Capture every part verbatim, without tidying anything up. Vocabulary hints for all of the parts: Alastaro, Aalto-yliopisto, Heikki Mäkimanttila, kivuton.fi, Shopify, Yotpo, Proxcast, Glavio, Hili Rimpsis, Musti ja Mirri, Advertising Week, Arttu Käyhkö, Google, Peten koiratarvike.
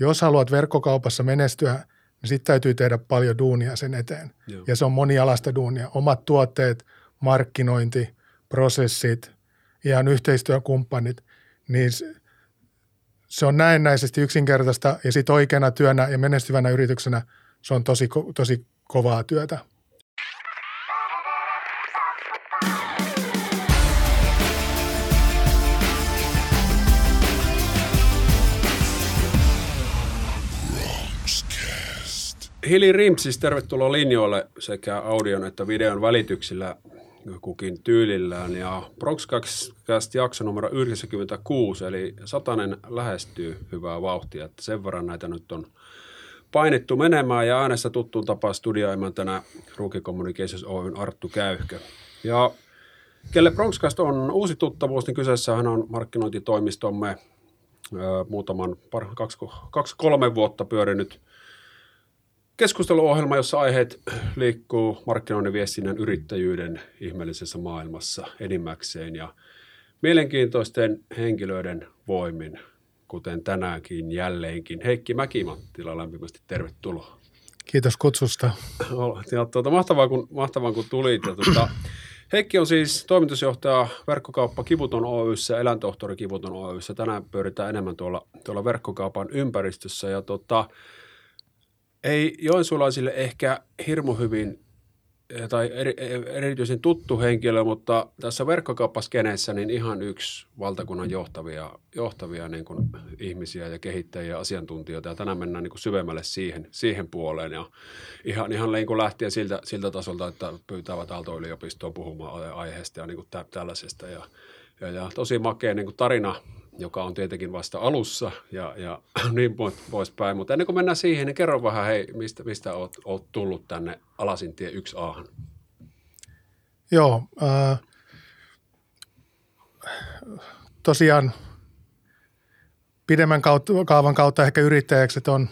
Jos haluat verkkokaupassa menestyä, niin sitten täytyy tehdä paljon duunia sen eteen. Joo. Ja se on monialaista duunia. Omat tuotteet, markkinointi, prosessit, ihan yhteistyökumppanit, niin se on näennäisesti yksinkertaista ja sitten oikeana työnä ja menestyvänä yrityksenä se on tosi, tosi kovaa työtä. Hili Rimpsis, tervetuloa linjoille sekä audion että videon välityksillä kukin tyylillään. Ja Proxcast jakso numero yhdeksänkymmentäkuusi, eli satanen lähestyy hyvää vauhtia. Että sen verran näitä nyt on painettu menemään ja äänessä tuttuun tapaan studioimäntänä Ruukki Communications Oyn Arttu Käyhkö. Ja kelle Proxcast on uusi tuttavuus, niin kyseessähän on markkinointitoimistomme äh, muutaman par, kaksi, kaksi kolme vuotta pyörinyt keskusteluohjelma, jossa aiheet liikkuu markkinoinnin, viestinnän, yrittäjyyden ihmeellisessä maailmassa enimmäkseen ja mielenkiintoisten henkilöiden voimin, kuten tänäänkin jälleenkin. Heikki Mäkimanttila, lämpimästi tervetuloa. Kiitos kutsusta. Ja tuota, mahtavaa, kun, mahtavaa, kun tulit. Ja tuota, Heikki on siis toimitusjohtaja Verkkokauppa Kivuton Oyssä ja eläintohtori Kivuton Oyssä. Tänään pyöritään enemmän tuolla, tuolla verkkokaupan ympäristössä ja tuota, ei joensuulaisille ehkä hirmu hyvin tai eri, erityisen tuttu henkilö, mutta tässä verkkokauppaskeneessä niin ihan yksi valtakunnan johtavia, johtavia niin kuin ihmisiä ja kehittäjiä ja asiantuntijoita. Ja tänään mennään niin kuin syvemmälle siihen, siihen puoleen ja ihan, ihan niin kuin lähtien siltä, siltä tasolta, että pyytävät Aalto-yliopistoon puhumaan aiheesta ja niin kuin tä, tällaisesta. Ja, ja, ja tosi makea niin kuin tarina, joka on tietenkin vasta alussa ja, ja niin poispäin. Mutta ennen kuin mennään siihen, niin kerro vähän, hei, mistä, mistä olet, olet tullut tänne Alasintie yksi A. Joo, äh, tosiaan pidemmän kautta, kaavan kautta ehkä yrittäjäksi, että on,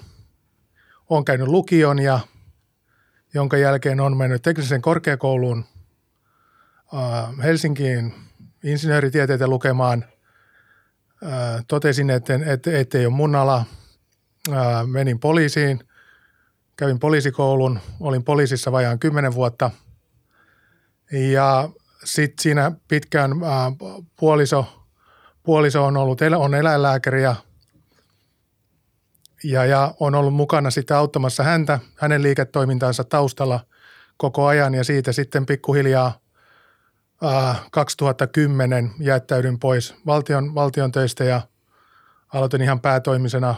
on käynyt lukion ja jonka jälkeen on mennyt teknisen korkeakouluun äh, Helsinkiin insinööritieteitä lukemaan. Totesin, että et, et ei ole mun ala. Menin poliisiin, kävin poliisikoulun, olin poliisissa vajaan kymmenen vuotta. Ja sitten siinä pitkään ää, puoliso, puoliso on ollut on eläinlääkäri ja, ja, ja on ollut mukana sitten auttamassa häntä, hänen liiketoimintaansa taustalla koko ajan. Ja siitä sitten pikkuhiljaa kaksituhattakymmenen jättäydyin pois valtion, valtion töistä ja aloitin ihan päätoimisena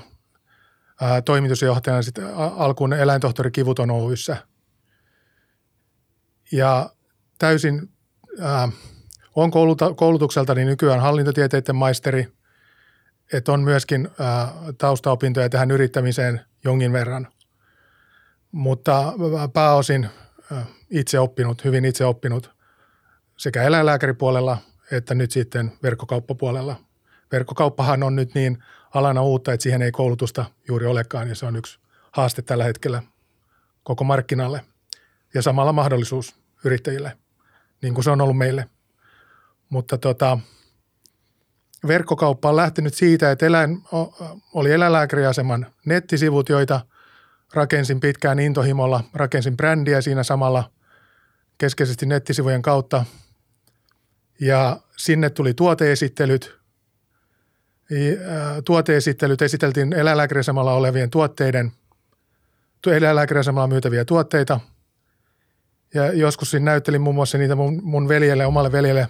ää, toimitusjohtajana sitten alkuun eläintohtori Kivuton Oyssä. Ja täysin, ää, on kouluta, koulutukseltani nykyään hallintotieteiden maisteri, että on myöskin ää, taustaopintoja tähän yrittämiseen jonkin verran, mutta pääosin ää, itse oppinut, hyvin itse oppinut. Sekä eläinlääkäripuolella että nyt sitten verkkokauppapuolella. Verkkokauppahan on nyt niin alana uutta, että siihen ei koulutusta juuri olekaan ja se on yksi haaste tällä hetkellä koko markkinalle ja samalla mahdollisuus yrittäjille, niin kuin se on ollut meille. Mutta tota, verkkokauppa on lähtenyt siitä, että eläin, oli eläinlääkäriaseman nettisivut, joita rakensin pitkään intohimolla, rakensin brändiä siinä samalla keskeisesti nettisivujen kautta. Ja sinne tuli tuoteesittelyt. Tuoteesittelyt esiteltiin eläinlääkäriasemalla olevien tuotteiden, eläinlääkäriasemalla myytäviä tuotteita. Ja joskus siinä näyttelin muun muassa niitä mun, mun veljelle, omalle veljelle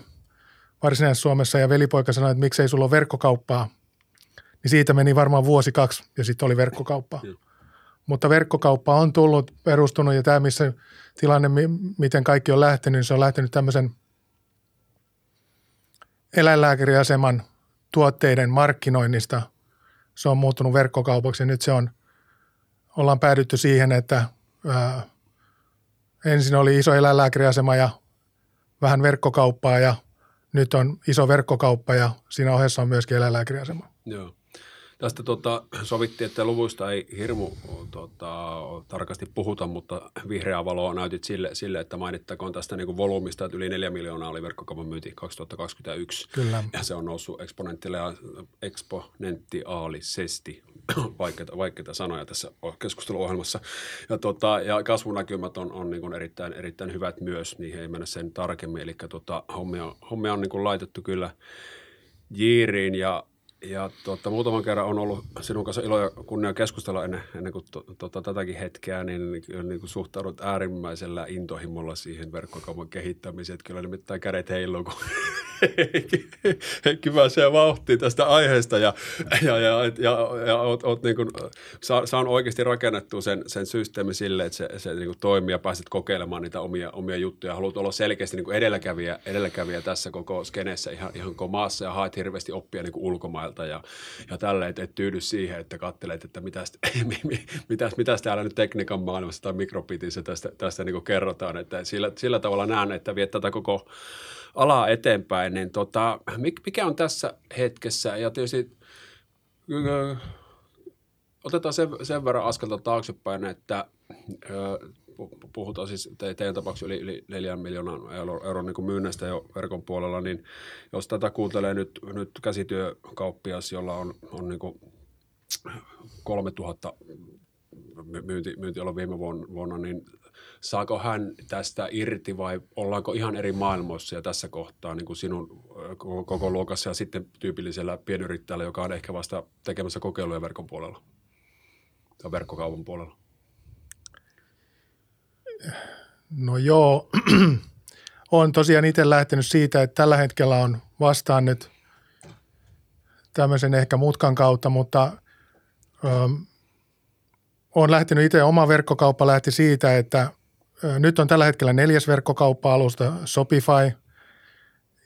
Varsinais-Suomessa ja velipoika sanoi, että miksei sulla ole verkkokauppaa. Niin siitä meni varmaan vuosi kaksi ja sitten oli verkkokauppaa. Mutta verkkokauppa on tullut, perustunut ja tämä missä tilanne, miten kaikki on lähtenyt, niin se on lähtenyt tämmöisen eläinlääkäriaseman tuotteiden markkinoinnista. Se on muuttunut verkkokaupaksi ja nyt se on, ollaan päädytty siihen, että ää, ensin oli iso eläinlääkäriasema ja vähän verkkokauppaa ja nyt on iso verkkokauppa ja siinä ohessa on myöskin eläinlääkäriasema. Joo. Tästä tuota, sovittiin, että luvuista ei hirmu tuota, tarkasti puhuta, mutta vihreää valoa näytit sille, sille että mainittakoon tästä niin kuin volyymista, että yli neljä miljoonaa oli verkkokaupan myynti kaksituhattakaksikymmentäyksi. Kyllä. Ja se on noussut eksponentiaalisesti vaikeita, vaikeita sanoja tässä keskusteluohjelmassa. Ja, tota, ja kasvunäkymät on, on niin kuin erittäin, erittäin hyvät myös, niihin ei mennä sen tarkemmin. Eli tota, hommia, hommia on niin kuin laitettu kyllä jiiriin ja, ja tota, muutaman kerran on ollut sinun kanssa ilo ja kunnia keskustella ennen, ennen kuin to, tota, tätäkin hetkeä, niin, niin, niin kuin suhtaudut äärimmäisellä intohimolla siihen verkkokaupan kehittämiseen. Että kyllä nimittäin kädet heiluu, kun Heikki pääsee vauhtiin tästä aiheesta ja, ja, ja, ja, ja, ja oot, oot niin kuin, saa, saan oikeasti rakennettua sen, sen systeemi sille, että se, se niin kuin toimii ja pääset kokeilemaan niitä omia, omia juttuja. Haluat olla selkeästi niin kuin edelläkävijä, edelläkävijä tässä koko skeneessä ihan, ihan koko maassa ja haet hirveästi oppia niin kuin ulkomailta ja, ja tälleen, et tyydy siihen, että katselet, että mitäs, mitäs, mitäs täällä nyt tekniikan maailmassa tai mikrobitissä tästä, tästä niin kuin kerrotaan. Että sillä, sillä tavalla näen, että viet tätä koko alaa eteenpäin, niin tota, mikä on tässä hetkessä, ja tietysti ö, otetaan sen, sen verran askelta taaksepäin, että ö, puhutaan siis te, teidän tapauksessa yli, yli neljän miljoonan euron, euron niin myynnästä jo verkon puolella, niin jos tätä kuuntelee nyt, nyt käsityökauppias, jolla on, on niin kuin kolmetuhatta myynti, myynti ollut viime vuonna, niin saako hän tästä irti vai ollaanko ihan eri maailmoissa ja tässä kohtaa niin kuin sinun koko luokassa ja sitten tyypillisellä pienyrittäjällä, joka on ehkä vasta tekemässä kokeiluja verkon puolella tai verkkokaupan puolella? No joo, olen tosiaan itse lähtenyt siitä, että tällä hetkellä on vastaan nyt tämmöisen ehkä mutkan kautta, mutta öö, olen lähtenyt itse, oma verkkokauppa lähti siitä, että nyt on tällä hetkellä neljäs verkkokauppa-alusta Shopify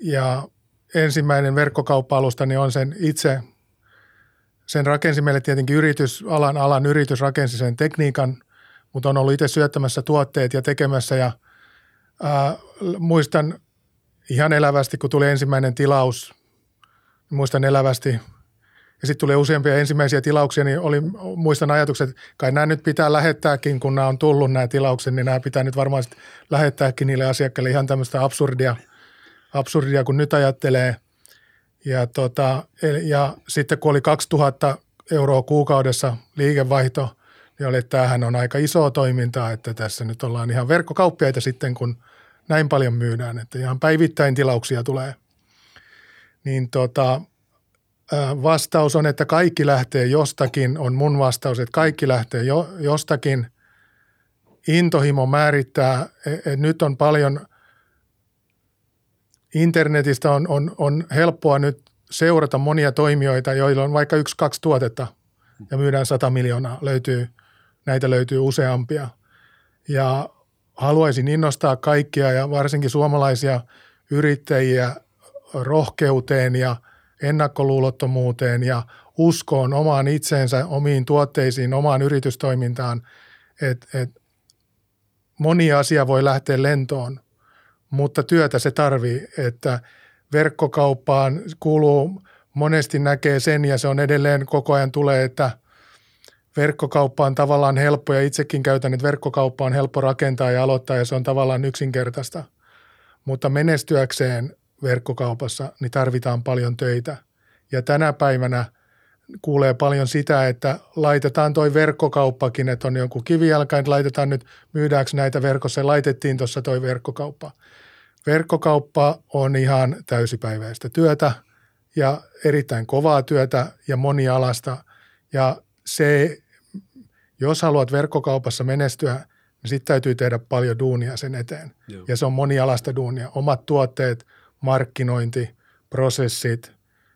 ja ensimmäinen verkkokauppa-alusta niin on sen itse, sen rakensi meille tietenkin yritys, alan, alan yritys rakensi sen tekniikan, mutta on ollut itse syöttämässä tuotteet ja tekemässä ja ää, muistan ihan elävästi, kun tuli ensimmäinen tilaus, muistan elävästi. Ja sitten tuli useampia ensimmäisiä tilauksia, niin oli, muistan ajatukset, että kai nämä nyt pitää lähettääkin, kun nämä on tullut nämä tilaukset, niin nämä pitää nyt varmaan sitten lähettääkin niille asiakkaille ihan tämmöistä absurdia, absurdia kun nyt ajattelee. Ja, tota, ja sitten kun oli kaksituhatta euroa kuukaudessa liikevaihto, niin oli, että tämähän on aika isoa toimintaa, että tässä nyt ollaan ihan verkkokauppiaita sitten, kun näin paljon myydään, että ihan päivittäin tilauksia tulee. Niin tota... Vastaus on, että kaikki lähtee jostakin, on mun vastaus, että kaikki lähtee jo, jostakin. Intohimo määrittää, että nyt on paljon, internetistä on, on, on helppoa nyt seurata monia toimijoita, joilla on vaikka yksi, kaksi tuotetta ja myydään sata miljoonaa. Löytyy, näitä löytyy useampia ja haluaisin innostaa kaikkia ja varsinkin suomalaisia yrittäjiä rohkeuteen ja ennakkoluulottomuuteen ja uskoon omaan itseensä, omiin tuotteisiin, omaan yritystoimintaan, että et moni asia voi lähteä lentoon, mutta työtä se tarvii, että verkkokauppaan kuuluu, monesti näkee sen ja se on edelleen koko ajan tulee, että verkkokauppa on tavallaan helppo ja itsekin käytän, että verkkokauppa on helppo rakentaa ja aloittaa ja se on tavallaan yksinkertaista, mutta menestyäkseen verkkokaupassa, niin tarvitaan paljon töitä. Ja tänä päivänä kuulee paljon sitä, että laitetaan toi verkkokauppakin, että on joku kivijalka, että laitetaan nyt, myydäänkö näitä verkossa, ja laitettiin tuossa toi verkkokauppa. Verkkokauppa on ihan täysipäiväistä työtä ja erittäin kovaa työtä ja monialasta. Ja se, jos haluat verkkokaupassa menestyä, niin sitten täytyy tehdä paljon duunia sen eteen. Joo. Ja se on monialasta duunia. Omat tuotteet, markkinointi, prosessit,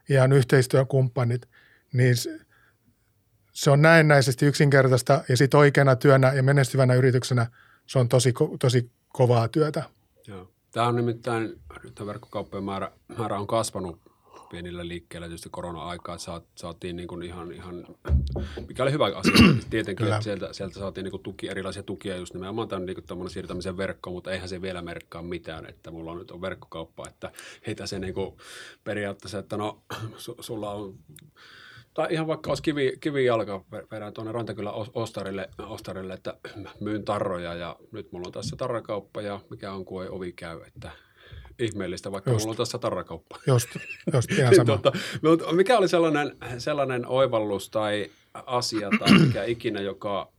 ihan yhteistyökumppanit, niin se on näennäisesti yksinkertaista ja sitten oikeana työnä ja menestyvänä yrityksenä se on tosi, tosi kovaa työtä. Joo. Tämä on nimittäin, nyt tämä verkkokauppojen määrä, määrä on kasvanut pienillä liikkeillä tietysti korona-aikaa, saatiin niin kuin ihan, ihan, mikä oli hyvä asia, tietenkin sieltä, sieltä saatiin niin kuin tuki, erilaisia tukia just nimenomaan tämän niin kuin siirtämisen verkkoon, mutta eihän se vielä merkkaa mitään, että mulla on nyt on verkkokauppa, että heitä se niin kuin periaatteessa, että no su, sulla on, tai ihan vaikka olisi kivi, kivijalka, vedän tuonne Rantakylän ostarille, ostarille, että myyn tarroja ja nyt mulla on tässä tarrakauppa ja mikä on, kun ei ovi käy, että ihmeellistä, vaikka just. Mulla on tässä tarrakauppa. Just, just, ihan sama. Tuota, mikä oli sellainen, sellainen oivallus tai asia tai mikä ikinä, joka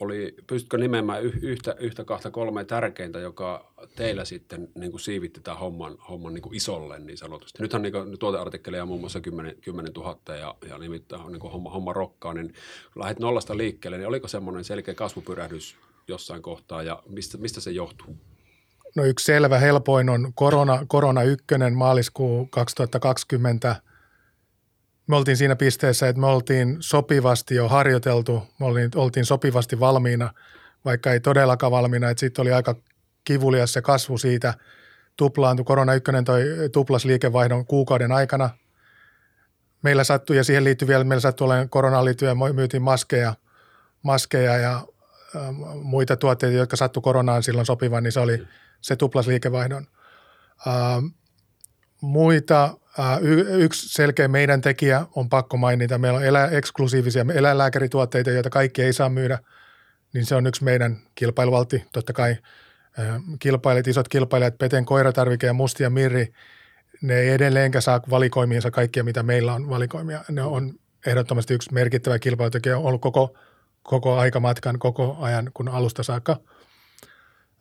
oli, pystytkö nimeämään yhtä, yhtä kahta, kolmea tärkeintä, joka teillä sitten niin kuin siivitti tämän homman, homman niin kuin isolle niin sanotusti. Nythän niin kuin, tuoteartikkeleja on muun muassa kymmenen tuhatta ja, ja nimittäin niin kuin homma, homma rokkaa, niin lähdet nollasta liikkeelle, niin oliko semmoinen selkeä kasvupyrähdys jossain kohtaa ja mistä, mistä se johtuu? No yksi selvä helpoin on korona, korona ykkönen maaliskuu kaksituhattakaksikymmentä. Me oltiin siinä pisteessä, että me oltiin sopivasti jo harjoiteltu, me oltiin sopivasti valmiina, vaikka ei todellakaan valmiina, että sitten oli aika kivulias se kasvu siitä. Tuplaantui, korona ykkönen toi tuplas liikevaihdon kuukauden aikana. Meillä sattui, ja siihen liittyy vielä, meillä sattui olemaan koronaan liittyen, myytiin maskeja, maskeja ja muita tuotteita, jotka sattui koronaan silloin sopivan, niin se oli se tuplas liikevaihdon. Muita, yksi selkeä meidän tekijä on pakko mainita. Meillä on elä, eksklusiivisia eläinlääkärituotteita, joita kaikki ei saa myydä, niin se on yksi meidän kilpailuvaltti. Totta kai kilpailijat, isot kilpailijat, Peten koiratarvike ja Musti ja Mirri, ne ei edelleenkä saa valikoimiinsa kaikkia, mitä meillä on valikoimia. Ne on ehdottomasti yksi merkittävä kilpailutekijä, on ollut koko, koko aikamatkan, koko ajan, kun alusta saakka.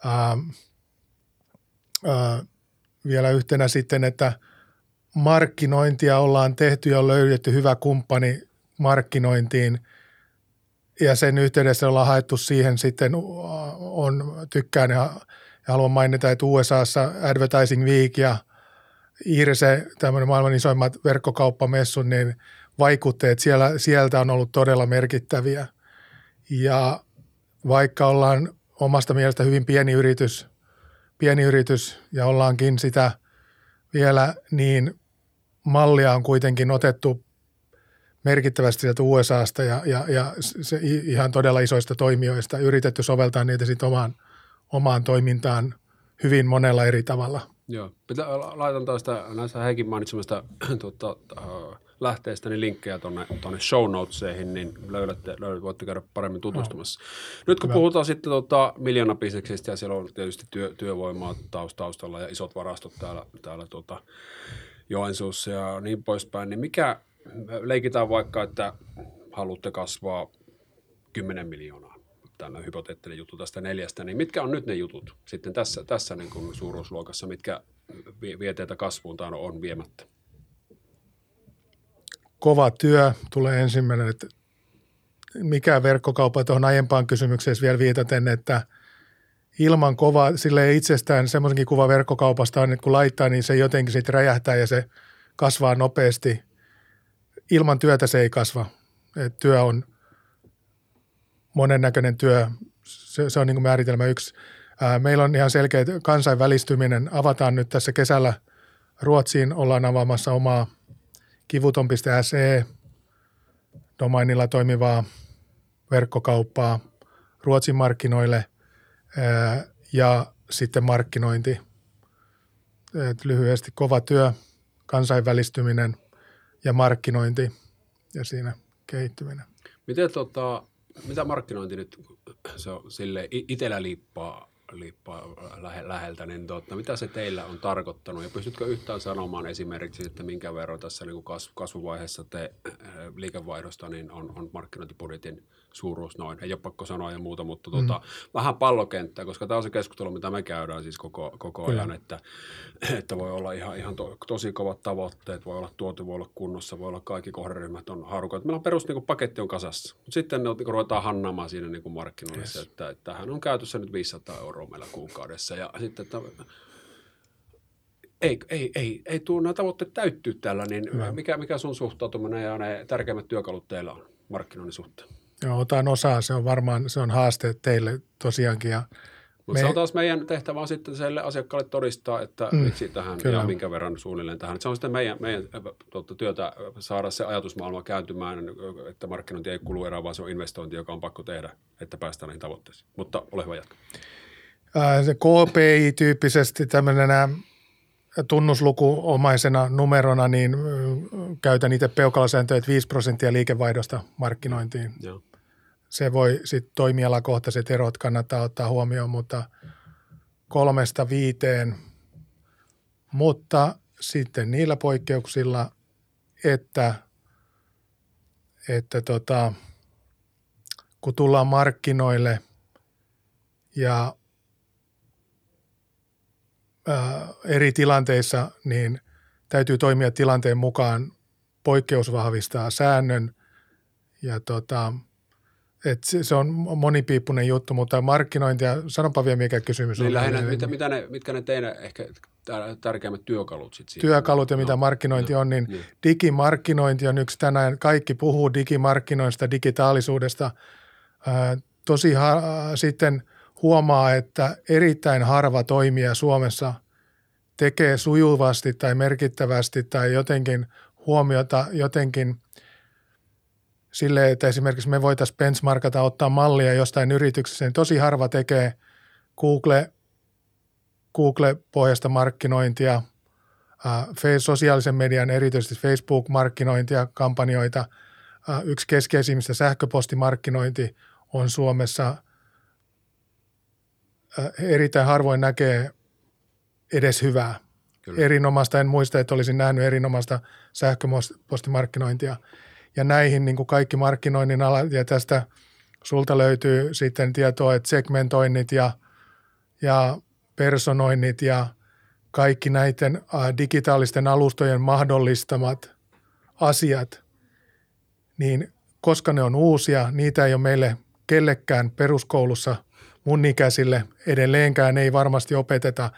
Ähm, äh, Vielä yhtenä sitten, että markkinointia ollaan tehty ja on löydetty hyvä kumppani markkinointiin ja sen yhteydessä ollaan haettu siihen sitten, on, tykkään ja haluan mainita, että U S A:ssa Advertising Week ja I R S E, tämmöinen maailman isoimmat verkkokauppamessut, niin vaikutteet siellä, sieltä on ollut todella merkittäviä ja vaikka ollaan omasta mielestä hyvin pieni yritys, pieni yritys ja ollaankin sitä vielä, niin mallia on kuitenkin otettu merkittävästi sieltä U S A:sta ja, ja, ja se ihan todella isoista toimijoista. Yritetty soveltaa niitä sitten omaan, omaan toimintaan hyvin monella eri tavalla. Joo. Pitää, laitan taas näistä Heikin mainitsemasta tuota, äh, lähteistä niin linkkejä tuonne show notesihin, niin löydätte, löydät, voitte käydä paremmin tutustumassa. No. Nyt kun Hyvä. puhutaan sitten tuota, miljoonabisneksestä ja siellä on tietysti työ, työvoimaa taustalla ja isot varastot täällä, täällä tuota, Joensuussa ja niin poispäin, niin mikä, leikitään vaikka, että haluatte kasvaa kymmenen miljoonaa. Tämä on hypoteettinen juttu tästä neljästä, niin mitkä on nyt ne jutut sitten tässä, tässä niin kuin suuruusluokassa, mitkä vie teitä kasvuun tai on viemättä? Kova työ tulee ensimmäinen, että mikä verkkokauppa tuohon aiempaan kysymykseen vielä viitaten, että ilman kovaa, silleen itsestään semmoisenkin kuva verkkokaupasta on, että kun laittaa, niin se jotenkin sitten räjähtää ja se kasvaa nopeasti. Ilman työtä se ei kasva. Et työ on monennäköinen työ, se, se on niin kuin määritelmä yksi. Ää, meillä on ihan selkeä kansainvälistyminen. Avataan nyt tässä kesällä Ruotsiin, ollaan avaamassa omaa kivuton piste se domainilla toimivaa verkkokauppaa Ruotsin markkinoille ää, ja sitten markkinointi. Et lyhyesti kova työ, kansainvälistyminen ja markkinointi ja siinä kehittyminen. Miten tota... Mitä markkinointi nyt, se on silleen itsellä liippaa, liippaa läheltä, niin totta, mitä se teillä on tarkoittanut? Ja pystytkö yhtään sanomaan esimerkiksi, että minkä verran tässä niin kuin kasvuvaiheessa te liikevaihdosta niin on, on markkinointibudjetin suuruus noin? Ei ole pakko sanoa ja muuta, mutta mm. tota, vähän pallokenttää, koska tämä on se keskustelu, mitä me käydään siis koko, koko ajan, että, että voi olla ihan, ihan to, tosi kovat tavoitteet, voi olla tuote, voi olla kunnossa, voi olla kaikki kohderyhmät on haarukat. Meillä on perus niin kuin, paketti on kasassa, mutta sitten ne niin kuin, ruvetaan hannaamaan siinä niin kuin markkinoinnissa, yes. että, että tämähän on käytössä nyt viisisataa euroa meillä kuukaudessa ja sitten, että ei, ei, ei, ei tule nämä tavoitteet täyttyä tällä, niin mm. mikä, mikä sun suhtautuminen ja ne tärkeimmät työkalut teillä on markkinoinnin suhteen? Joo, otan osaa. Se on varmaan se on haaste teille tosiaankin. Ja me... Se on taas meidän tehtävä on sitten sille asiakkaalle todistaa, että mm, miksi tähän kyllä. ja minkä verran suunnilleen tähän. Se on sitten meidän, meidän tuota, työtä saada se ajatusmaailma kääntymään, että markkinointi ei kulu erää, vaan se on investointi, joka on pakko tehdä, että päästään näihin tavoitteisiin. Mutta ole hyvä jatka. Äh, se K P I-tyyppisesti tämmöisenä tunnuslukuomaisena numerona, niin käytän itse peukalasääntöä, että viisi prosenttia liikevaihdosta markkinointiin. Joo. Se voi sitten toimialakohtaiset erot kannattaa ottaa huomioon, mutta kolmesta viiteen. Mutta sitten niillä poikkeuksilla, että että tota, kun tullaan markkinoille ja ää, eri tilanteissa, niin täytyy toimia tilanteen mukaan. Poikkeus vahvistaa säännön ja tota, et se on monipiippunen juttu, mutta markkinointia, sanonpa vielä mikä kysymys niin on. Lähinnä, mitä, mitä ne, mitkä ne teidän ehkä tärkeimmät työkalut sitten? Työkalut ja no, mitä markkinointi no, on, niin, niin digimarkkinointi on yksi tänään. Kaikki puhuu digimarkkinoista, digitaalisuudesta. Äh, tosi ha- äh, sitten huomaa, että erittäin harva toimija Suomessa tekee sujuvasti tai merkittävästi tai jotenkin huomiota jotenkin sille, että esimerkiksi me voitaisiin benchmarkata, ottaa mallia jostain yrityksestä, niin tosi harva tekee Google, Google-pohjasta markkinointia, äh, sosiaalisen median, erityisesti Facebook-markkinointia, kampanjoita. Äh, yksi keskeisimmistä sähköpostimarkkinointi on Suomessa. Äh, erittäin harvoin näkee edes hyvää. Kyllä. Erinomaista, en muista, että olisin nähnyt erinomaista sähköpostimarkkinointia. Ja näihin niin kuin kaikki markkinoinnin alat, ja tästä sulta löytyy sitten tietoa, että segmentoinnit ja, ja personoinnit ja kaikki näiden digitaalisten alustojen mahdollistamat asiat, niin koska ne on uusia, niitä ei ole meille kellekään peruskoulussa mun ikäisille edelleenkään, ei varmasti opeteta.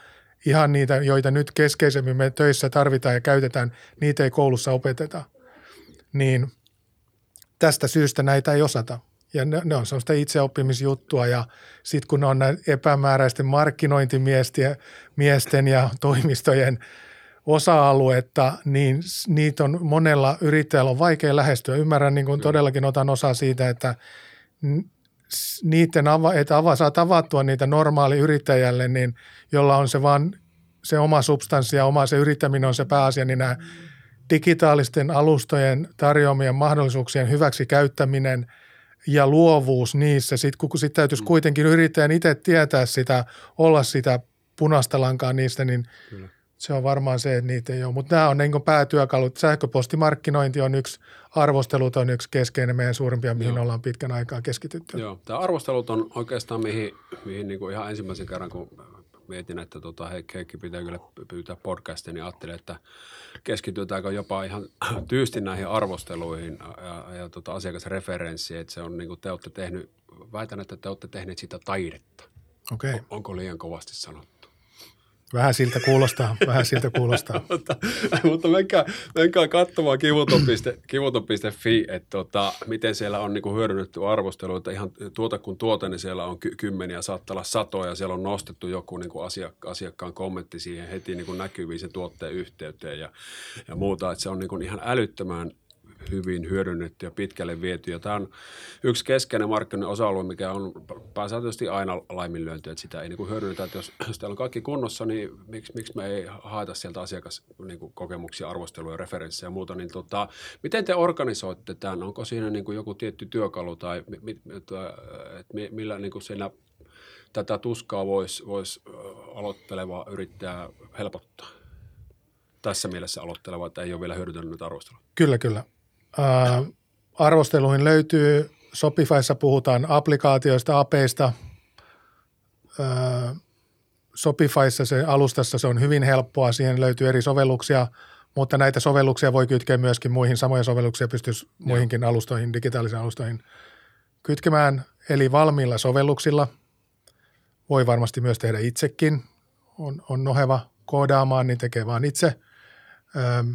Ihan niitä, joita nyt keskeisemmin me töissä tarvitaan ja käytetään, niitä ei koulussa opeteta. Niin tästä syystä näitä ei osata. Ja ne, ne on sellaista itseoppimisjuttua ja sitten kun ne on näin epämääräisten markkinointimiesten ja toimistojen osa-aluetta, niin niitä on monella yrittäjällä on vaikea lähestyä. Ymmärrän, niin kuin todellakin otan osaa siitä, että niiden ava, että ava, saa tavattua niitä normaali yrittäjälle, niin jolla on se vaan se oma substanssi ja oma se yrittäminen on se pääasia, niin nämä digitaalisten alustojen tarjoamien mahdollisuuksien hyväksi käyttäminen ja luovuus niissä, sitten kun sit täytyisi kuitenkin yrittäjän itse tietää sitä, olla sitä punaista lankaa niistä, niin Kyllä. se on varmaan se, että niitä ei ole. Mutta nämä on niin kuin päätyökalut. Sähköpostimarkkinointi on yksi, arvostelut on yksi keskeinen meidän suurimpia, mihin Joo. ollaan pitkän aikaa keskitytty. Joo, tämä arvostelut on oikeastaan mihin, mihin niin kuin ihan ensimmäisen kerran, kun mietin, että tota, Heikki pitää kyllä pyytää podcastia, niin ajattelin, että keskitytäänkö jopa ihan tyystin näihin arvosteluihin ja, ja tota, asiakasreferenssiin, että se on niin kuin te olette tehnyt, väitän, että te olette tehneet sitä taidetta. Okei. Okay. On, onko liian kovasti sanottu? Vähän siltä kuulostaa, vähän siltä kuulostaa. mutta mutta menkää, menkää katsomaan kivuton piste fi, että tota, miten siellä on niinku hyödynnetty arvosteluita. Ihan tuota kun tuote, niin siellä on ky- kymmeniä, saattaa olla satoja. Siellä on nostettu joku niinku asiakka- asiakkaan kommentti siihen heti niinku näkyviin sen tuotteen yhteyteen ja, ja muuta. Että se on niinku ihan älyttömän hyvin hyödynnetty ja pitkälle viety. Ja tämä on yksi keskeinen markkinoiden osa-alue, mikä on pääsääntöisesti aina laiminlyönti, että sitä ei niin kuin hyödynnetä. Että jos, jos täällä on kaikki kunnossa, niin miksi, miksi me ei haeta sieltä asiakaskokemuksia, niin arvosteluja, referenssejä ja muuta. Niin tota, miten te organisoitte tämän? Onko siinä niin kuin joku tietty työkalu tai mi, mi, mi, millä niin kuin siinä tätä tuskaa voisi vois aloittelevaa yrittää helpottaa? Tässä mielessä aloittelevaa, että ei ole vielä hyödyntänyt arvostelua. Kyllä, kyllä. Äh, arvosteluihin löytyy. Shopifyssa puhutaan applikaatioista, apeista. Äh, Shopifyssa se alustassa se on hyvin helppoa, siihen löytyy eri sovelluksia, mutta näitä sovelluksia voi kytkeä myöskin muihin. Samoja sovelluksia pystyisi muihinkin alustoihin, digitaalisiin alustoihin kytkemään. Eli valmiilla sovelluksilla voi varmasti myös tehdä itsekin, on, on noheva koodaamaan, niin tekee vaan itse. Ähm,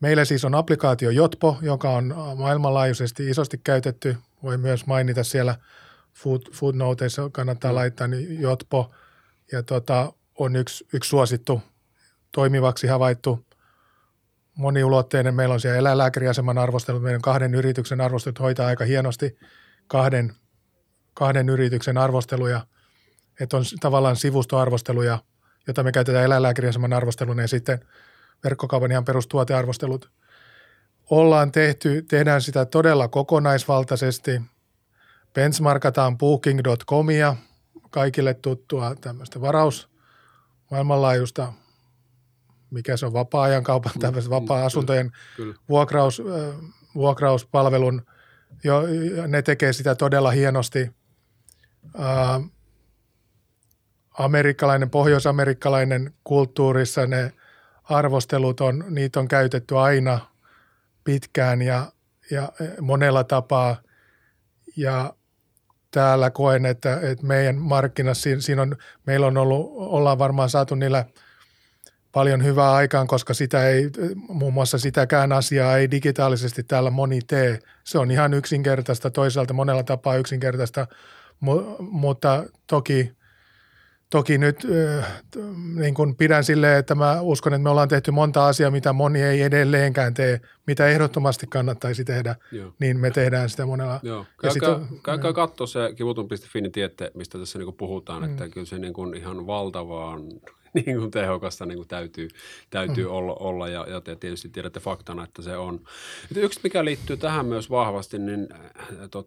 Meillä siis on applikaatio Yotpo, joka on maailmanlaajuisesti isosti käytetty. Voi myös mainita siellä foodnoteissa, kannattaa laittaa, niin Yotpo. Ja tota, on yksi, yksi suosittu, toimivaksi havaittu, moniulotteinen. Meillä on siellä eläinlääkäriaseman arvostelut. Meidän kahden yrityksen arvostelut hoitaa aika hienosti kahden, kahden yrityksen arvosteluja. Että on tavallaan sivustoarvosteluja, jota me käytetään eläinlääkäriaseman arvostelun ja sitten verkkokaupan ihan perustuotearvostelut. Ollaan tehty, tehdään sitä todella kokonaisvaltaisesti. Benchmarkataan booking piste comia, kaikille tuttua tämmöistä varaus, maailmanlaajuista, mikä se on vapaa-ajan kaupan, tämmöistä vapaa-asuntojen vuokraus, vuokrauspalvelun. Jo, ne tekee sitä todella hienosti. Ää, amerikkalainen, pohjois-amerikkalainen kulttuurissa ne arvostelut on, niitä on käytetty aina pitkään ja, ja monella tapaa. Ja täällä koen, että, että meidän markkinassa siinä, siinä on, meillä on ollut, ollaan varmaan saatu niillä paljon hyvää aikaan, koska sitä ei, muun muassa sitäkään asiaa ei digitaalisesti täällä moni tee. Se on ihan yksinkertaista, toisaalta monella tapaa yksinkertaista, mutta toki, toki nyt niin kuin pidän silleen, että mä uskon, että me ollaan tehty monta asiaa, mitä moni ei edelleenkään tee, mitä ehdottomasti kannattaisi tehdä, joo, niin me tehdään sitä monella. Joo, käykää, käykää katsoa se kivuton piste fi, niin tiedätte, mistä tässä niin kuin puhutaan, mm. että kyllä se niin kuin ihan valtavaan niin kuin tehokasta niin kuin täytyy, täytyy mm. olla, olla ja, ja te tietysti tiedätte faktana, että se on. Yksi, mikä liittyy tähän myös vahvasti, niin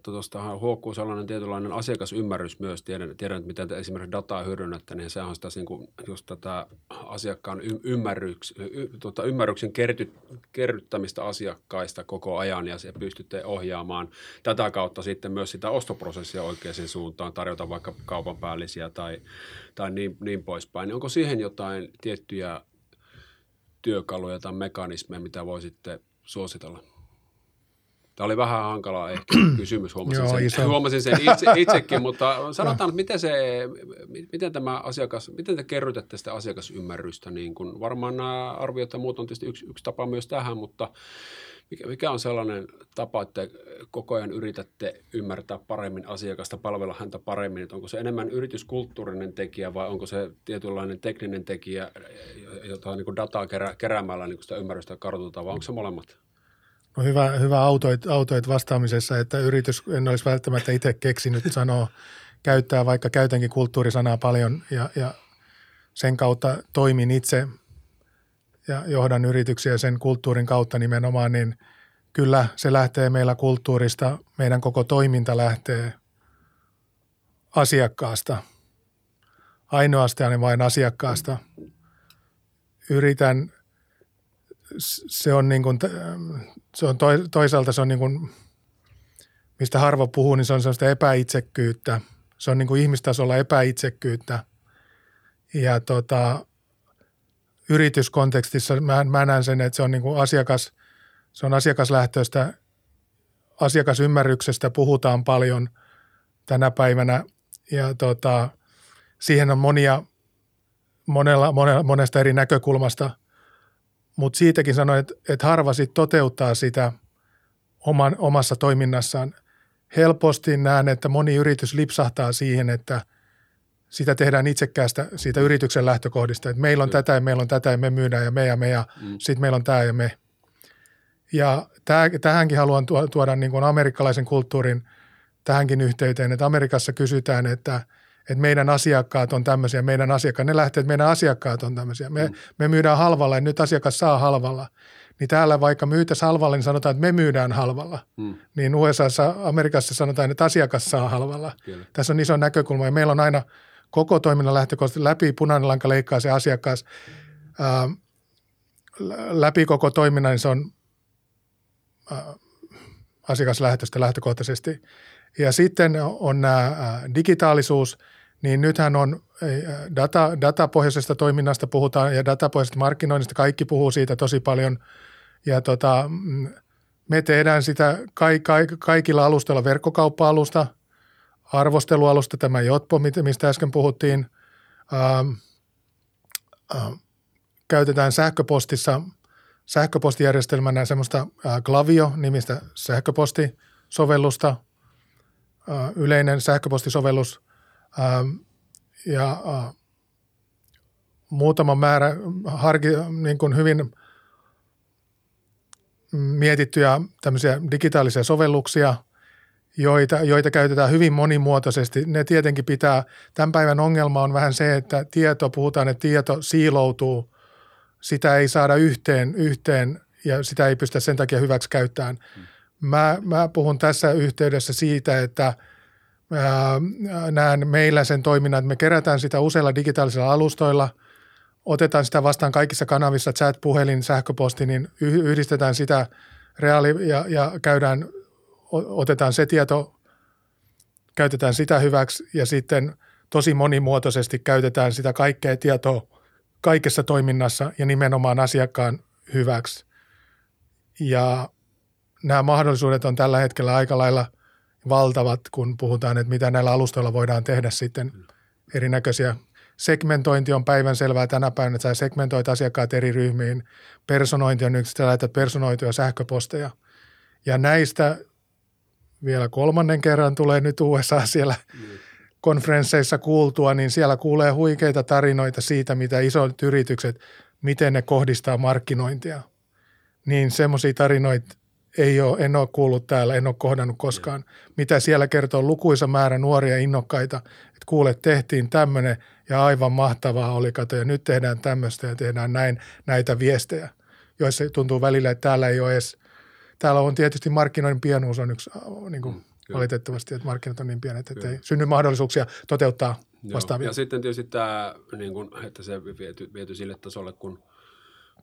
tuostahan huokkuu sellainen tietynlainen asiakasymmärrys myös. Tiedän, tiedän että miten te esimerkiksi dataa hyödynnätte, niin sehän on sitä niin kuin, just tätä asiakkaan ymmärryks, y, tuota, ymmärryksen kerty, kerryttämistä asiakkaista koko ajan ja se pystytte ohjaamaan tätä kautta sitten myös sitä ostoprosessia oikeaan suuntaan, tarjota vaikka kaupan päällisiä tai, tai niin, niin poispäin. Niin onko siihen jotain tiettyjä työkaluja tai mekanismeja, mitä voisitte suositella? Tämä oli vähän hankala ehkä kysymys, huomasin, Joo, sen, huomasin sen itse, itsekin, mutta sanotaan, että miten, se, miten, tämä asiakas, miten te kerrytätte sitä asiakasymmärrystä? Niin kun varmaan nämä arviot ja muut on tietysti yksi, yksi tapa myös tähän, mutta mikä, mikä on sellainen tapa, että koko ajan yritätte ymmärtää paremmin asiakasta, palvella häntä paremmin? Että onko se enemmän yrityskulttuurinen tekijä vai onko se tietynlainen tekninen tekijä, jota niin kuin dataa kerä, keräämällä niin kuin sitä ymmärrystä kartoitetaan, vai onko se molemmat? No hyvä, hyvä autoit, autoit vastaamisessa, että yritys, en olisi välttämättä itse keksinyt sanoa, käyttää vaikka käytänkin kulttuurisanaa paljon ja, ja sen kautta toimin itse ja johdan yrityksiä sen kulttuurin kautta nimenomaan, niin kyllä se lähtee meillä kulttuurista, meidän koko toiminta lähtee asiakkaasta, ainoastaan ja vain asiakkaasta. Yritän, se on niin kuin, se on toisaalta se on niin kuin, mistä harva puhuu, niin se on sellaista epäitsekkyyttä. Se on niin kuin ihmistasolla epäitsekkyyttä ja tota, yrityskontekstissa mä, mä näen sen, että se on niin kuin asiakas, se on asiakaslähtöistä, asiakasymmärryksestä puhutaan paljon tänä päivänä ja tota, siihen on monia, monella, monesta eri näkökulmasta, mutta siitäkin sanoin, että, että harva sit toteuttaa sitä oman, omassa toiminnassaan. Helposti näen, että moni yritys lipsahtaa siihen, että sitä tehdään itsekkäästä siitä yrityksen lähtökohdista, että meillä on mm. tätä ja meillä on tätä ja me myydään ja me ja me ja mm. sitten meillä on tämä ja me. Ja tähänkin haluan tuoda niin kuin amerikkalaisen kulttuurin tähänkin yhteyteen, että Amerikassa kysytään, että, että meidän asiakkaat on tämmöisiä, meidän asiakkaat, ne lähtee, että meidän asiakkaat on tämmöisiä. Me, mm. me myydään halvalla ja nyt asiakas saa halvalla. Niin täällä vaikka myytäisiin halvalla, niin sanotaan, että me myydään halvalla. Mm. Niin U S A:ssa, Amerikassa sanotaan, että asiakas saa halvalla. Kyllä. Tässä on iso näkökulma ja meillä on aina koko toiminnan lähtökohtaisesti läpi punainen lanka leikkaa se asiakas. Ää, läpi koko toiminnan niin se on asiakaslähtöistä lähtökohtaisesti. Ja sitten on nämä digitaalisuus, niin nythän on data, datapohjaisesta toiminnasta puhutaan ja datapohjaisesta markkinoinnista, kaikki puhuu siitä tosi paljon. Ja tota, me tehdään sitä kaikilla alustoilla, verkkokauppa-alusta, arvostelualusta, tämä Yotpo, mistä äsken puhuttiin. Käytetään sähköpostissa sähköpostijärjestelmänä semmoista Glavio-nimistä sähköpostisovellusta, yleinen sähköpostisovellus ja muutama määrä niin kuin hyvin mietittyjä tämmöisiä digitaalisia sovelluksia, joita, joita käytetään hyvin monimuotoisesti. Ne tietenkin pitää, tämän päivän ongelma on vähän se, että tieto, puhutaan, että tieto siiloutuu. Sitä ei saada yhteen, yhteen ja sitä ei pystytä sen takia hyväksi käyttämään. Mä, mä puhun tässä yhteydessä siitä, että näen meillä sen toiminnan, että me kerätään sitä useilla digitaalisilla alustoilla, otetaan sitä vastaan kaikissa kanavissa, chat, puhelin, sähköposti, niin yhdistetään sitä reaali- ja, ja käydään, otetaan se tieto, käytetään sitä hyväksi ja sitten tosi monimuotoisesti käytetään sitä kaikkea tietoa kaikessa toiminnassa ja nimenomaan asiakkaan hyväksi. Ja nämä mahdollisuudet on tällä hetkellä aika lailla valtavat, kun puhutaan, että mitä näillä alustoilla voidaan tehdä sitten erinäköisiä. Segmentointi on päivänselvää tänä päivänä, että sä segmentoit asiakkaat eri ryhmiin. Personointi on yksi, sä lähetät personoituja sähköposteja. Ja näistä vielä kolmannen kerran tulee nyt U S A siellä konferensseissa kuultua, niin siellä kuulee huikeita tarinoita siitä, mitä isot yritykset, miten ne kohdistaa markkinointia. Niin semmoisia tarinoita ei ole, en ole kuullut täällä, en ole kohdannut koskaan. Mitä siellä kertoo lukuisa määrä nuoria innokkaita, että kuule, tehtiin tämmöinen ja aivan mahtavaa oli, kato, ja nyt tehdään tämmöistä ja tehdään näin näitä viestejä, joissa tuntuu välillä, että täällä ei ole edes, täällä on tietysti markkinoinnin pienuus on yksi niin kuin mm, valitettavasti, että markkinat on niin pienet, että ei synny mahdollisuuksia toteuttaa vastaavia. Joo. Ja sitten tietysti tämä, niin kuin, että se viety, viety sille tasolle, kun,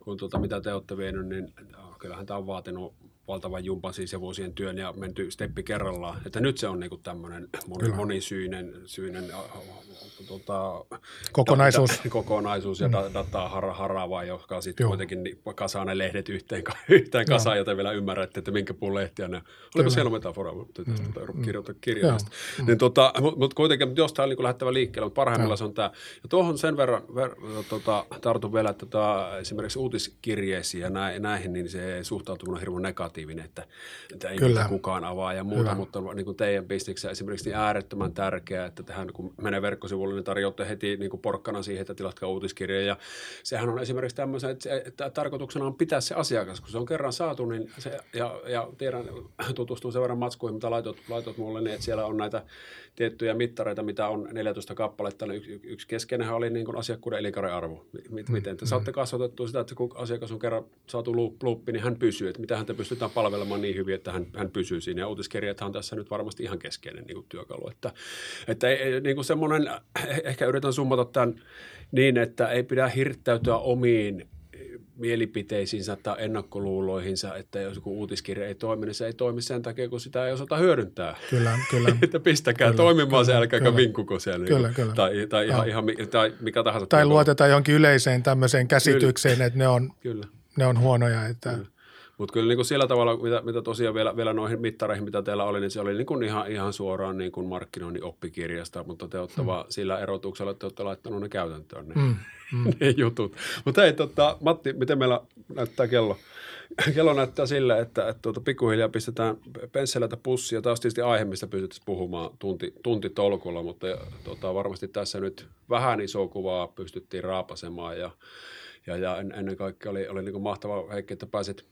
kun tuota, mitä te olette vienyt, niin kyllähän tämä on vaatinut valtavan jumpan siis ja vuosien työn ja menty steppi kerrallaan, että nyt se on niinku tämmöinen moni, monisyinen syynen, tota, kokonaisuus. Da, da, kokonaisuus ja da, dataa har, haravaa, joka sitten kuitenkin kasaa ne lehdet yhteen, yhteen kasaan, joten vielä ymmärrätte, että minkä puun lehtiä ne. Oliko siellä metafora, mutta tästä mm. kirjoittaa kirjallista. Mm. Niin, tota, mutta mut kuitenkin jostain on niinku lähdettävä liikkeelle, mutta parhaimmillaan se on tämä. Ja tuohon sen verran ver, tota, tartun vielä, että tota, esimerkiksi uutiskirjeisiin ja nä, näihin, niin se suhtautuminen on hirveän negatiivinen. Että, että ei kyllä kukaan avaa ja muuta, kyllä, mutta niin kuin teidän bisneksessä esimerkiksi niin äärettömän tärkeää, että tähän kun menee verkkosivuille, niin tarjoatte heti niin kuin porkkana siihen, että tilatkaa uutiskirjaa. Ja sehän on esimerkiksi tämmöisen, että, se, että tarkoituksena on pitää se asiakas, kun se on kerran saatu, niin se, ja, ja tiedän, tutustun sen verran matskuihin, mitä laitot, laitot mulle, niin että siellä on näitä tiettyjä mittareita, mitä on neljätoista kappaletta. Yksi, yksi keskeinenhän oli niin kuin asiakkuuden elinkaariarvo. Miten te saatte kasvatettua sitä, että kun asiakas on kerran saatu luuppi, niin hän pysyy, että mitähän te pystytään palvelemaan niin hyvin, että hän, hän pysyy siinä. Ja uutiskirjathan on tässä nyt varmasti ihan keskeinen niin kuin työkalu. Että, että ei, niin kuin semmoinen, ehkä yritän summata tämän niin, että ei pidä hirttäytyä omiin mielipiteisiinsä tai ennakkoluuloihinsa, että jos joku uutiskirja ei toimi, niin se ei toimi sen takia, kun sitä ei osata hyödyntää. Kyllä, kyllä. Että pistäkää kyllä, toimimaan kyllä, se, älkääkä vinkkuko siellä. Kyllä, niin, kyllä. Tai, tai, ihan, ihan, tai mikä tahansa. Tai tuo luotetaan johonkin yleiseen tämmöiseen käsitykseen, kyllä, että ne on, kyllä, ne on huonoja, että kyllä. Mutta kyllä niin sillä tavalla, mitä, mitä tosiaan vielä, vielä noihin mittareihin, mitä teillä oli, niin se oli niin ihan, ihan suoraan niin markkinoinnin oppikirjasta, mutta te olette mm. vaan sillä erotuksella, että te olette laittaneet ne käytäntöön, ne, mm. Mm. ne jutut. Mutta hei, tota, Matti, miten meillä näyttää kello? Kello näyttää sillä, että, että tuota, pikkuhiljaa pistetään pensseleitä pussia. Tämä on tietysti aihe, mistä pystyttäisiin puhumaan tunti, tunti tolkulla, mutta tuota, varmasti tässä nyt vähän isoa kuvaa pystyttiin raapasemaan. Ja, ja, ja ennen kaikkea oli, oli niin mahtavaa, Heikki, että pääsit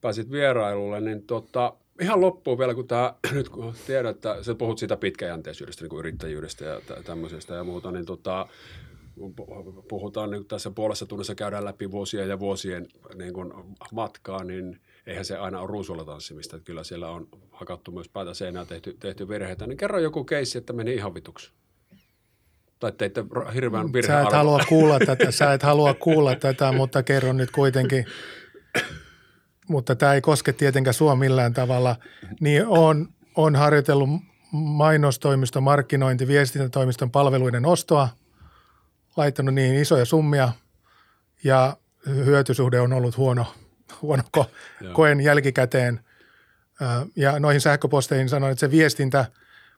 pääsit vierailulle, niin tota, ihan loppuun vielä, kun tämä, nyt kun tiedän, että sä puhut siitä pitkäjänteisyydestä, niin kuin yrittäjyydestä ja tämmöisestä ja muuta, niin tota, puhutaan niin tässä puolessa tunnissa, käydään läpi vuosien ja vuosien niin kuin matkaa, niin eihän se aina ole ruusulla tanssimista, että kyllä siellä on hakattu myös päätä seinään, tehty, tehty virheitä, niin kerro joku keissi, että meni ihan vituksi. Tai teitte hirveän virhearvoa. Sä et halua kuulla tätä, sä et halua kuulla tätä, mutta kerron nyt kuitenkin. Mutta tämä ei koske tietenkään sua millään tavalla, niin on, on harjoitellut mainostoimiston, markkinointi, viestintätoimiston palveluiden ostoa, laittanut niin isoja summia ja hyötysuhde on ollut huono, huono ko, koen jälkikäteen. Ja noihin sähköposteihin sanoin, että se viestintä,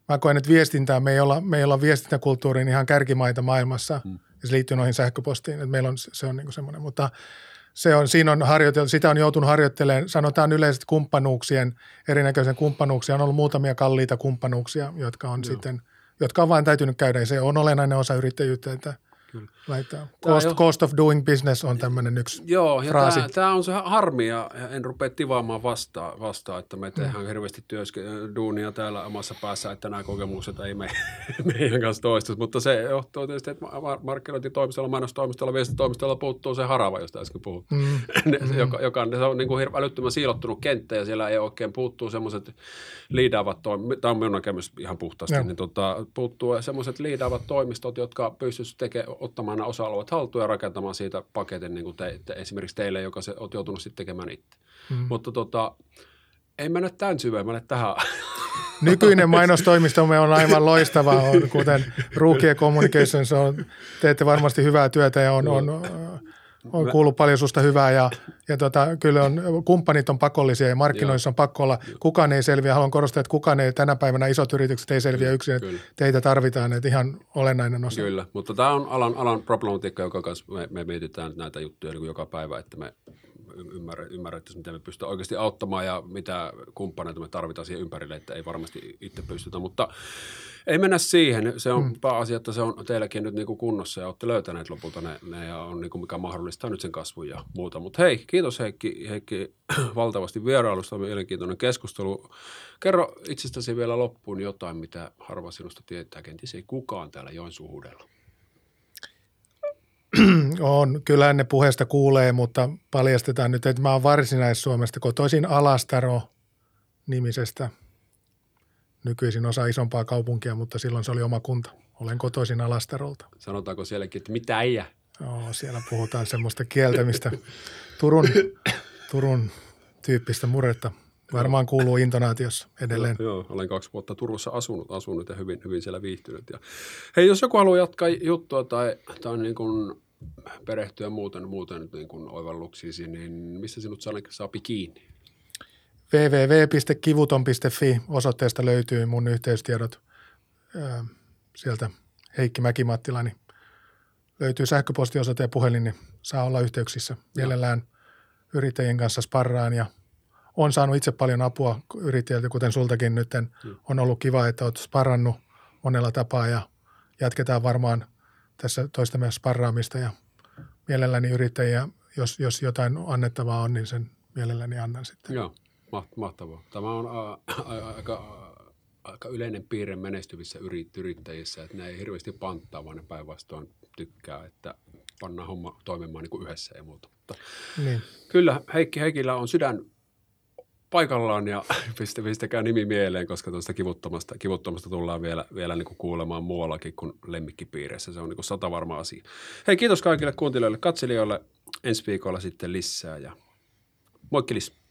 mä koen, että viestintää, me ei olla, me ei olla viestintäkulttuurin ihan kärkimaita maailmassa ja se liittyy noihin sähköpostiin, että meillä on, se on niin kuin semmoinen, mutta se on, siinä on harjoiteltu, sitä on joutunut harjoittelemaan, sanotaan yleisesti kumppanuuksien, erinäköisen kumppanuuksia, on ollut muutamia kalliita kumppanuuksia, jotka on, sitten, jotka on vain täytynyt käydä, ja se on olennainen osa yrittäjyyttä, että laittaa. Cost, cost of doing business on tämmöinen yksi joo, fraasi. Joo, ja tämä on se harmi, ja en rupea tivaamaan vastaan, vastaan että me tehdään mm. hirveästi työske- duunia täällä omassa päässä, että nämä kokemukset ei me, meidän kanssa toistuisi. Mutta se johtuu tietysti, että markkinointitoimistolla, mainostoimistolla, viestitoimistolla puuttuu se harava, josta äsken puhut. Mm. se, joka, joka, se on niin kuin hirveän älyttömän siilottunut kenttä, ja siellä ei oikein puuttuu semmoiset liidaavat toimistot. Tämä on minun näkemys ihan puhtaasti. Niin, tota, puuttuu semmoiset liidaavat toimistot, jotka pystyisivät tekemään ottamaan nämä osa-alueet haltuun ja rakentamaan siitä paketin niin kuin te, te, esimerkiksi teille, joka se, olet joutunut sitten tekemään itse. Mm. Mutta tota, ei mennä tämän syvemmälle tähän. Nykyinen mainostoimistomme on aivan loistava, on, kuten Ruukki Communications on, teette varmasti hyvää työtä ja on, on, on kuullut paljon susta hyvää ja, ja tota, kyllä on, kumppanit on pakollisia ja markkinoissa on pakko olla. Kukaan ei selviä, haluan korostaa, että kukaan ei tänä päivänä, isot yritykset ei selviä yksin, että teitä tarvitaan, että ihan olennainen osa. Kyllä, mutta tämä on alan, alan problematiikka, joka kanssa me, me mietitään näitä juttuja niin kuin joka päivä, että me ymmärrettäisiin, miten me pystytään oikeasti auttamaan ja mitä kumppaneita me tarvitaan siihen ympärille, että ei varmasti itse pystytä, mutta ei mennä siihen. Se on mm. pääasia, että se on teilläkin nyt niin kuin kunnossa ja olette löytäneet lopulta ne, ne ja on niin kuin mikä mahdollistaa nyt sen kasvun ja muuta. Mutta hei, kiitos Heikki, Heikki valtavasti vierailusta, mielenkiintoinen keskustelu. Kerro itsestäsi vielä loppuun jotain, mitä harva sinusta tietää, kenties ei kukaan täällä Joensuun huudella. On, kyllä ne puheesta kuulee, mutta paljastetaan nyt, että mä oon Varsinais-Suomesta kotoisin Alastaro-nimisestä. Nykyisin osa isompaa kaupunkia, mutta silloin se oli oma kunta. Olen kotoisin Alastarolta. Sanotaanko sielläkin, että mitä äijä? Joo, siellä puhutaan semmoista kieltä, mistä Turun, Turun tyyppistä murretta varmaan kuuluu intonaatiossa edelleen. Joo, joo, olen kaksi vuotta Turussa asunut, asunut ja hyvin, hyvin siellä viihtynyt. Ja hei, jos joku haluaa jatkaa juttua tai, tai niin kuin perehtyä muuten, muuten niin kuin oivalluksiisi, niin missä sinut saapi kiinni? double-u double-u double-u piste kivuton piste fi osoitteesta löytyy mun yhteystiedot. Sieltä Heikki Mäkimanttila, niin löytyy sähköpostiosoite ja puhelin, niin saa olla yhteyksissä. Mielellään yrittäjien kanssa sparraan ja olen saanut itse paljon apua yrittäjiltä, kuten sultakin nyt. On ollut kiva, että olet sparrannut monella tapaa ja jatketaan varmaan tässä toistamme sparraamista. Ja mielelläni yrittäjiä, jos, jos jotain annettavaa on, niin sen mielelläni annan sitten. Joo, mahtavaa. Tämä on aika... aika yleinen piirre menestyvissä yrittäjissä, että ne ei hirveästi panttaa, vaan ne päinvastoin tykkää, että pannaan homma toimimaan niin kuin yhdessä ja muuta. Niin. Kyllä Heikki Heikillä on sydän paikallaan ja pistäkää nimi mieleen, koska tuosta kivuttomasta, kivuttomasta tullaan vielä, vielä niin kuin kuulemaan muuallakin kuin lemmikkipiireissä. Se on niin kuin sata varma asia. Hei, kiitos kaikille kuuntelijoille, katselijoille. Ensi viikolla sitten lisää ja moikkilis!